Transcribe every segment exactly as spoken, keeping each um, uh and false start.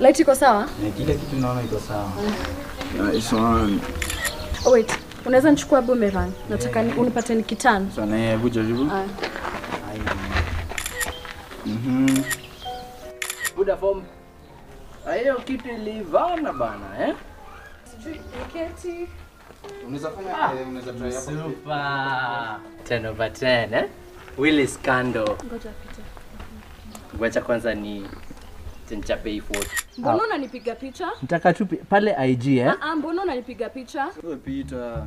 Light iko sawa? Na kile kitu naona iko sawa. Yeah, it's on. Oh wait, unaweza nichukua boomerang. Nataka yeah. Unipate nikitano. Sasa na hebu jaribu. Ah. Mhm. Buda form. Hayo kitu ilivana bana, eh? Sijui keti. Unaweza fanya unaweza try hapo. Super. ten over ten, eh? Willy scandal. Ngoja picha. Ngoja kwanza ni Tenchape iPhone. Mbona unanipiga picha? Nataka tu pale I G eh. Ah ah mbona unanipiga picha? Sio picha.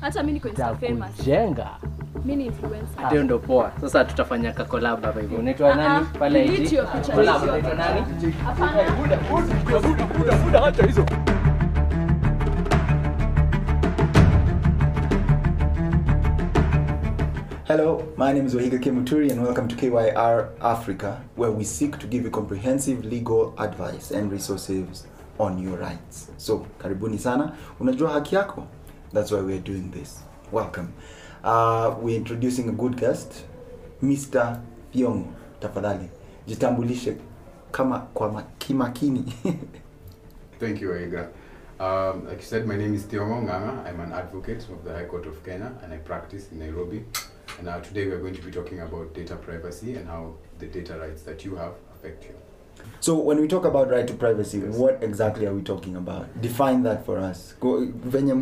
Hata mimi niko Insta famous. Jenga. Mimi influencer. Ndio ndo poa. Sasa tutafanya ka collab hapa hivyo. Unaitwa nani pale I G? Collab unaitwa nani? Hapana. Buda buda buda buda buda hata hizo. Hello, my name is Ohiga Kemuturi and welcome to K Y R Africa, where we seek to give you comprehensive legal advice and resources on your rights. So, karibuni sana, unajua haki yako? That's why we're doing this. Welcome. Uh, we're introducing a good guest, Mister Thiong'o. Tafadhali, jitambulishe kama kwa kimakini. Thank you, Ohiga. Um, like you said, my name is Thiong'o Ngama. I'm an advocate of the High Court of Kenya and I practice in Nairobi. And uh, today we are going to be talking about data privacy and how the data rights that you have affect you. So when we talk about right to privacy, yes. What exactly are we talking about? Define that for us. Uh, the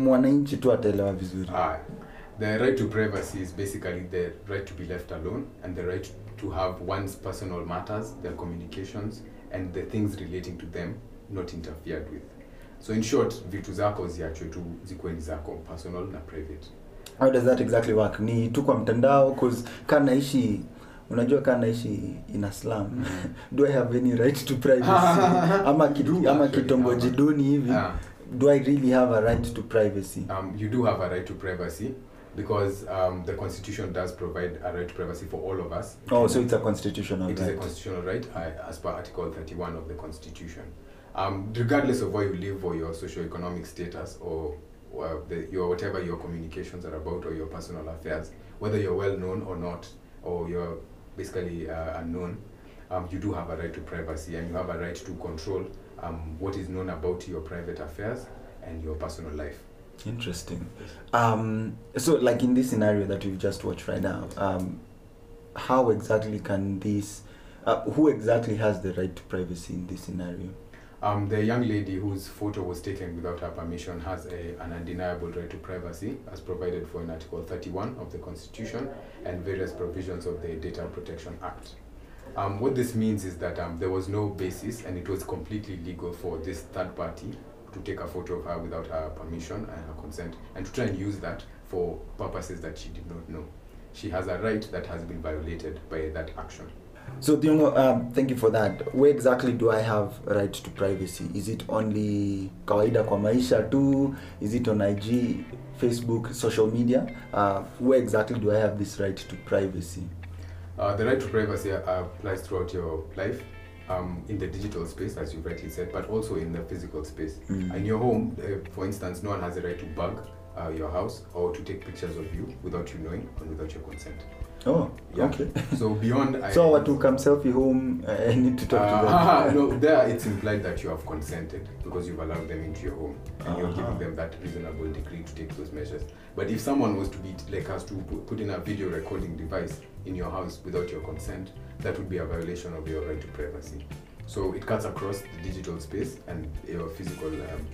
right to privacy is basically the right to be left alone and the right to have one's personal matters, their communications, and the things relating to them not interfered with. So in short, vitu zako ziachwe tu zikuwe zako, personal na private. How does that exactly work? Ni tu kwa mtandao, cause kanaishi, unajua kanaishi in a slum. Mm. Do I have any right to privacy? ama kitu, ama kitongoji duni hivi. Uh, do I really have a right to privacy? Um, you do have a right to privacy because um, the constitution does provide a right to privacy for all of us. Oh, so it's a constitutional it right. It is a constitutional right uh, as per Article thirty-one of the Constitution. Um, regardless of where you live or your socioeconomic status or Well, the, your whatever your communications are about or your personal affairs, whether you're well known or not, or you're basically uh, unknown, um, you do have a right to privacy and you have a right to control um, what is known about your private affairs and your personal life. Interesting. Um, so like in this scenario that we've just watched right now, um, how exactly can this, uh, who exactly has the right to privacy in this scenario? Um, the young lady whose photo was taken without her permission has a, an undeniable right to privacy as provided for in Article thirty-one of the Constitution and various provisions of the Data Protection Act. Um, what this means is that um, there was no basis and it was completely legal for this third party to take a photo of her without her permission and her consent and to try and use that for purposes that she did not know. She has a right that has been violated by that action. So, Thiong'o, um, thank you for that. Where exactly do I have a right to privacy? Is it only kawaida kwa maisha tu? Is it on I G, Facebook, social media? Uh, where exactly do I have this right to privacy? Uh, the right to privacy applies throughout your life, um, in the digital space, as you rightly said, but also in the physical space. Mm. In your home, uh, for instance, no one has a right to bug uh, your house or to take pictures of you without you knowing or without your consent. Oh, yeah. Okay. So beyond... I, so what to come selfie home, I need to talk uh, to them. Uh, no, there it's implied that you have consented because you've allowed them into your home and uh-huh. You're giving them that reasonable degree to take those measures. But if someone was to be, like us, to put in a video recording device in your house without your consent, that would be a violation of your right to privacy. So it cuts across the digital space and your physical um,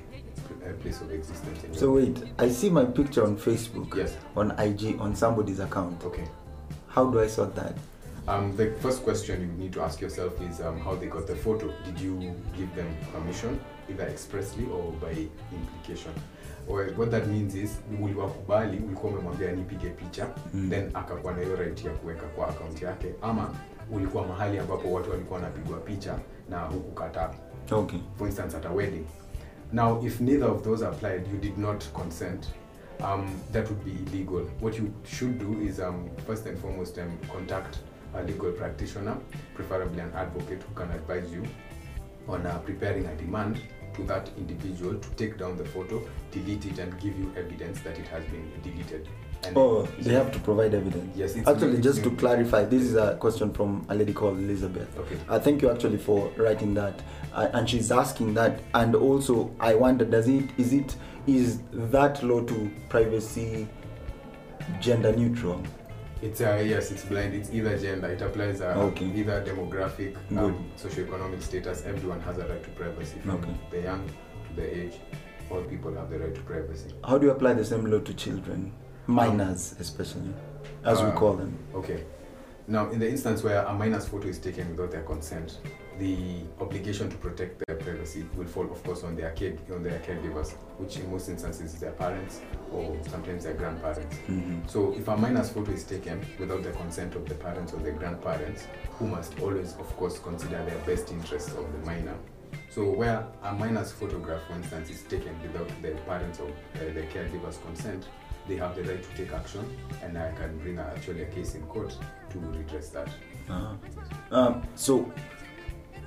place of existence. So wait, I see my picture on Facebook, yes. On I G, on somebody's account. Okay. How do I sort that? Um, the first question you need to ask yourself is um, how they got the photo. Did you give them permission, either expressly or by implication? Or what that means is, uliwakubali, ulikuwa umemwambia nipige picha, then akakuwa na hiyo right ya kuweka kwa account yake, ama ulikuwa mahali ambapo watu walikuwa wanapigwa picha na hukukataa. Okay. For instance, at a wedding. Now, if neither of those applied, you did not consent, Um, that would be illegal. What you should do is um, first and foremost um, contact a legal practitioner, preferably an advocate who can advise you on uh, preparing a demand to that individual to take down the photo, delete it and give you evidence that it has been deleted. And oh, they have to provide evidence. Yes. It's actually, new, just new. to clarify, this is a question from a lady called Elizabeth. Okay. I thank you actually for writing that, uh, and she's asking that. And also, I wonder, does it is it is that law to privacy gender neutral? It's uh, yes, it's blind. It's either gender. It applies uh, okay. either demographic, um, socioeconomic status. Everyone has a right to privacy, from okay. the young to the aged. All people have the right to privacy. How do you apply the same law to children? Minors, especially, as uh, we call them. Okay. Now, in the instance where a minor's photo is taken without their consent, the obligation to protect their privacy will fall, of course, on their care, on their caregivers, which in most instances is their parents or sometimes their grandparents. Mm-hmm. So, if a minor's photo is taken without the consent of the parents or the grandparents, who must always, of course, consider their best interests of the minor. So, where a minor's photograph, for instance, is taken without the parents or uh, the caregiver's consent, they have the right to take action, and I can bring a, actually a case in court to redress that. Uh-huh. Um, so,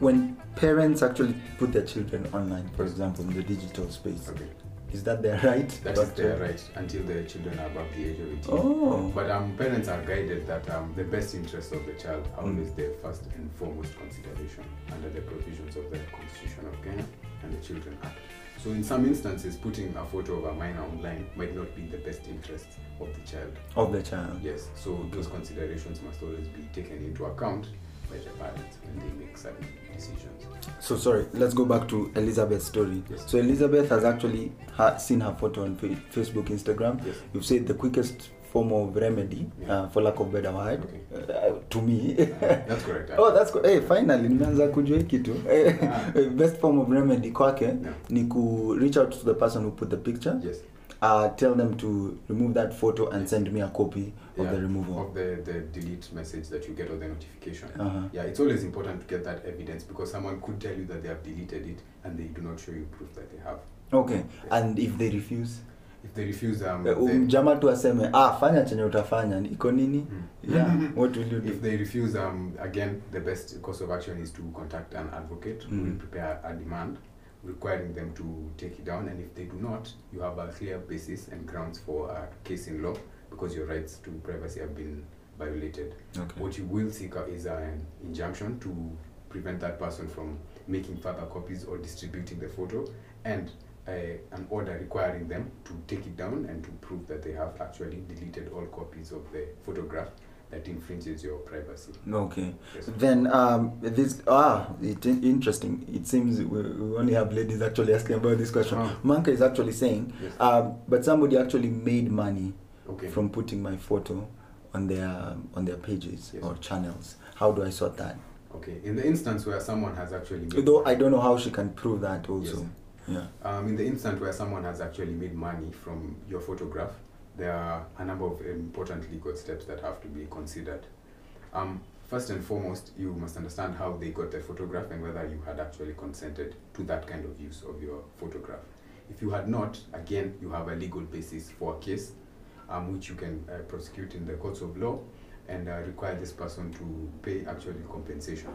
when parents actually put their children online, for example, in the digital space, okay. is that their right? That is their right until the children are above the age of eighteen. Oh. But um, parents are guided that um, the best interests of the child are always mm. their first and foremost consideration under the provisions of the Constitution of Kenya and the Children Act. So in some instances, putting a photo of a minor online might not be in the best interest of the child. Of the child. Yes. So okay. those considerations must always be taken into account by the parents when they make certain decisions. So sorry, let's go back to Elizabeth's story. Yes. So Elizabeth has actually ha- seen her photo on fa- Facebook, Instagram. Yes. You've said the quickest form of remedy, yeah. uh, for lack of better word, okay. uh, to me. Uh, that's correct. oh, that's correct. Hey, finally, nimeanza kujua kitu. Best form of remedy kwake yeah. ni ku reach out to the person who put the picture. Yes. Uh, tell them to remove that photo and send me a copy of yeah, the removal. Of the, the delete message that you get or the notification. Uh-huh. Yeah, it's always important to get that evidence because someone could tell you that they have deleted it and they do not show you proof that they have. Okay, yes. And if they refuse? If they refuse, um, um jama tu aseme ah fanya chenye utafanya iko nini yeah what will you do if they refuse? Um again, the best course of action is to contact an advocate mm. who will prepare a demand requiring them to take it down, and if they do not, you have a clear basis and grounds for a case in law because your rights to privacy have been violated. Okay. What you will seek is an injunction to prevent that person from making further copies or distributing the photo, and A, an order requiring them to take it down and to prove that they have actually deleted all copies of the photograph that infringes your privacy. Okay. Yes. Then um, this ah, it's interesting. It seems we, we only have ladies actually asking about this question. Oh. Manka is actually saying, yes. uh, but somebody actually made money okay. from putting my photo on their on their pages yes. or channels. How do I sort that? Okay. In the instance where someone has actually made though I don't know how she can prove that also. Yes. Yeah. Um, in the instance where someone has actually made money from your photograph, there are a number of important legal steps that have to be considered. Um, first and foremost, you must understand how they got the photograph and whether you had actually consented to that kind of use of your photograph. If you had not, again, you have a legal basis for a case um, which you can uh, prosecute in the courts of law and uh, require this person to pay actual compensation.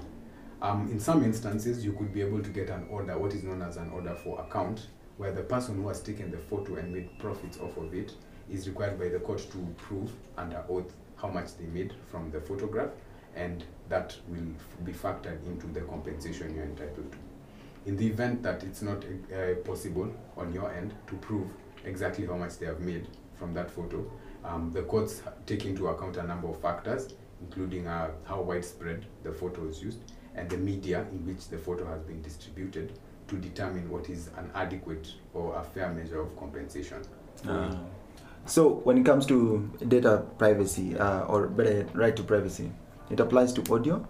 Um, in some instances, you could be able to get an order, what is known as an order for account, where the person who has taken the photo and made profits off of it is required by the court to prove under oath how much they made from the photograph, and that will f- be factored into the compensation you're entitled to. In the event that it's not uh, possible on your end to prove exactly how much they have made from that photo, um, the courts take into account a number of factors, including uh, how widespread the photo is used, and the media in which the photo has been distributed to determine what is an adequate or a fair measure of compensation. Uh, so when it comes to data privacy, uh, or better, right to privacy, it applies to audio,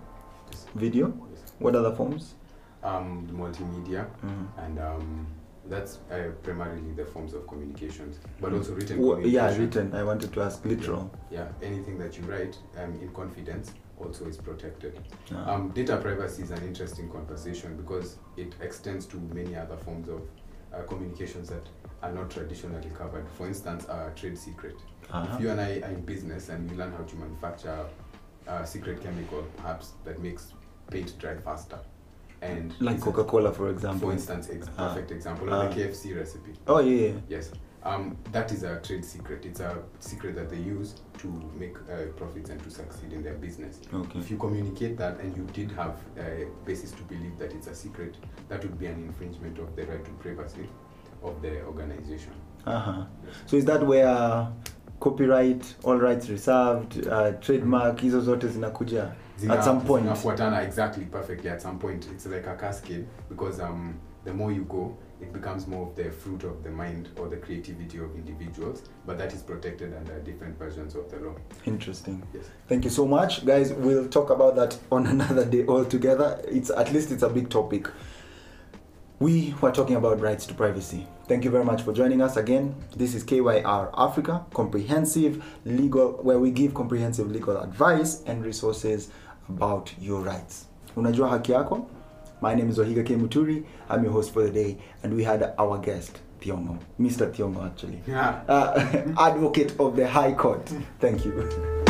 yes. video, yes. what other forms? Um, multimedia, mm. and um, that's uh, primarily the forms of communications, but mm. also written communication. Yeah, written, I wanted to ask, literal. Yeah, anything that you write um, in confidence, also is protected. Yeah. Um, data privacy is an interesting conversation because it extends to many other forms of uh, communications that are not traditionally covered. For instance, a uh, trade secret. Uh-huh. If you and I are in business and we learn how to manufacture a secret chemical, perhaps, that makes paint dry faster. And like Coca-Cola, for example. For instance, ex- uh-huh. perfect example, uh-huh. like the K F C recipe. Oh, yeah, yeah. Yes. Um, that is a trade secret. It's a secret that they use to make uh, profits and to succeed in their business. Okay. If you communicate that and you did have a basis to believe that it's a secret, that would be an infringement of the right to privacy of the organization. Uh-huh. Yes. So is that where copyright, all rights reserved, uh, trademark, mm-hmm. hizo zote zinakuja zina, at some point? Zinafuatana exactly perfectly at some point. It's like a cascade because um, the more you go, it becomes more of the fruit of the mind or the creativity of individuals, but that is protected under different versions of the law. Interesting. Yes. Thank you so much, guys. We'll talk about that on another day altogether. It's at least it's a big topic. We were talking about rights to privacy. Thank you very much for joining us again. This is K Y R Africa, comprehensive legal, where we give comprehensive legal advice and resources about your rights. Unajua haki yako? My name is Ohiga Kemuturi. I'm your host for the day, and we had our guest, Thiong'o, Mister Thiong'o actually, yeah. uh, advocate of the High Court. Thank you.